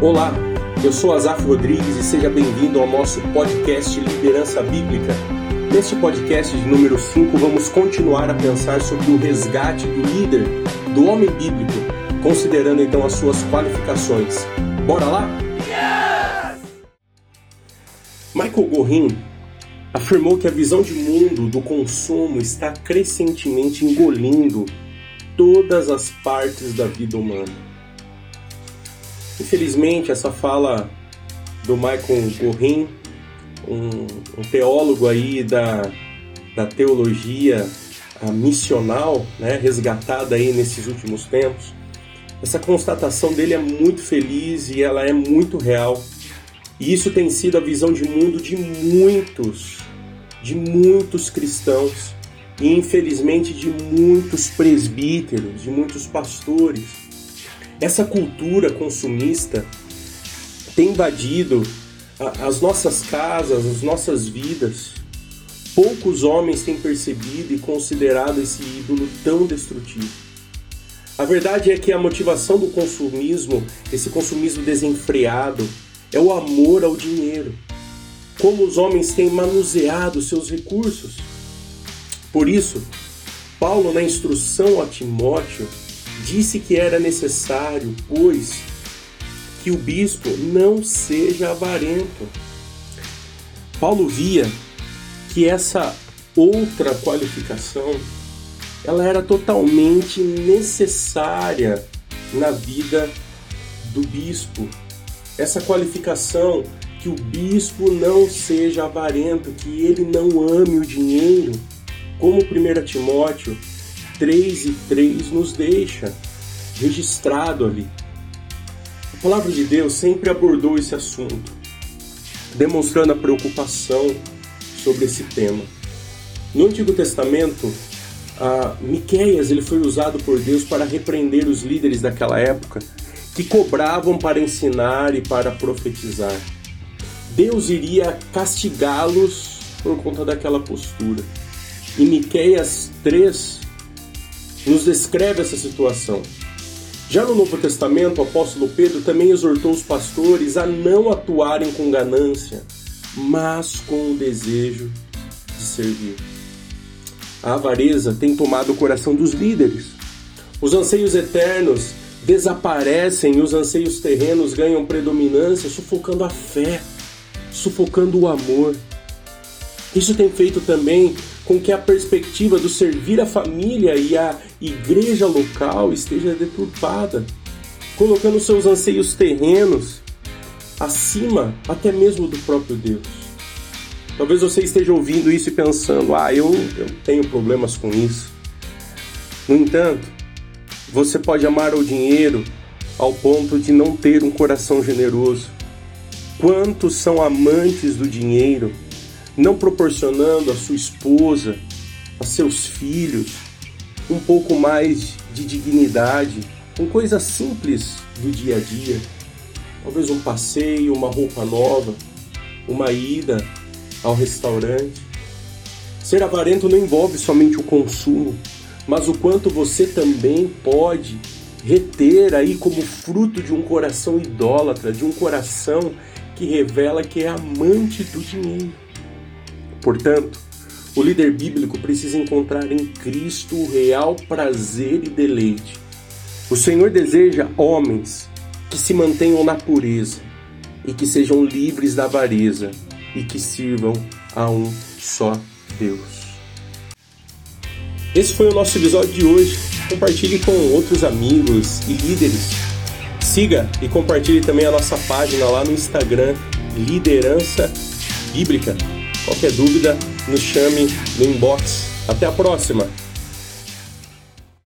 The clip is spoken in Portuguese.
Olá, eu sou Azaf Rodrigues e seja bem-vindo ao nosso podcast Liderança Bíblica. Neste podcast de número 5, vamos continuar a pensar sobre o resgate do líder, do homem bíblico, considerando então as suas qualificações. Bora lá? Yes! Michael Gorin afirmou que a visão de mundo do consumo está crescentemente engolindo todas as partes da vida humana. Infelizmente, essa fala do Michael Goheen, um teólogo aí da teologia missional, né, resgatada aí nesses últimos tempos, essa constatação dele é muito feliz e ela é muito real. E isso tem sido a visão de mundo de muitos cristãos e, infelizmente, de muitos presbíteros, de muitos pastores. Essa cultura consumista tem invadido as nossas casas, as nossas vidas. Poucos homens têm percebido e considerado esse ídolo tão destrutivo. A verdade é que a motivação do consumismo, esse consumismo desenfreado, é o amor ao dinheiro. Como os homens têm manuseado seus recursos. Por isso, Paulo, na instrução a Timóteo, disse que era necessário, pois, que o bispo não seja avarento. Paulo via que essa outra qualificação, ela era totalmente necessária na vida do bispo. Essa qualificação, que o bispo não seja avarento, que ele não ame o dinheiro, como 1 Timóteo 3:3 nos deixa registrado ali. A palavra de Deus sempre abordou esse assunto, demonstrando a preocupação sobre esse tema. No Antigo Testamento, Miquéias ele foi usado por Deus para repreender os líderes daquela época que cobravam para ensinar e para profetizar. Deus iria castigá-los por conta daquela postura. Em Miqueias 3, nos descreve essa situação. Já no Novo Testamento, o apóstolo Pedro também exortou os pastores a não atuarem com ganância, mas com o desejo de servir. A avareza tem tomado o coração dos líderes. Os anseios eternos desaparecem e os anseios terrenos ganham predominância, sufocando a fé, sufocando o amor. Isso tem feito também com que a perspectiva do servir a família e a igreja local esteja deturpada, colocando seus anseios terrenos acima até mesmo do próprio Deus. Talvez você esteja ouvindo isso e pensando, eu tenho problemas com isso. No entanto, você pode amar o dinheiro ao ponto de não ter um coração generoso. Quantos são amantes do dinheiro, não proporcionando à sua esposa, a seus filhos, um pouco mais de dignidade, com coisas simples do dia a dia, talvez um passeio, uma roupa nova, uma ida ao restaurante. Ser avarento não envolve somente o consumo, mas o quanto você também pode reter aí como fruto de um coração idólatra, de um coração que revela que é amante do dinheiro. Portanto, o líder bíblico precisa encontrar em Cristo o real prazer e deleite. O Senhor deseja homens que se mantenham na pureza e que sejam livres da avareza e que sirvam a um só Deus. Esse foi o nosso episódio de hoje. Compartilhe com outros amigos e líderes. Siga e compartilhe também a nossa página lá no Instagram, Liderança Bíblica. Qualquer dúvida, nos chame no inbox. Até a próxima!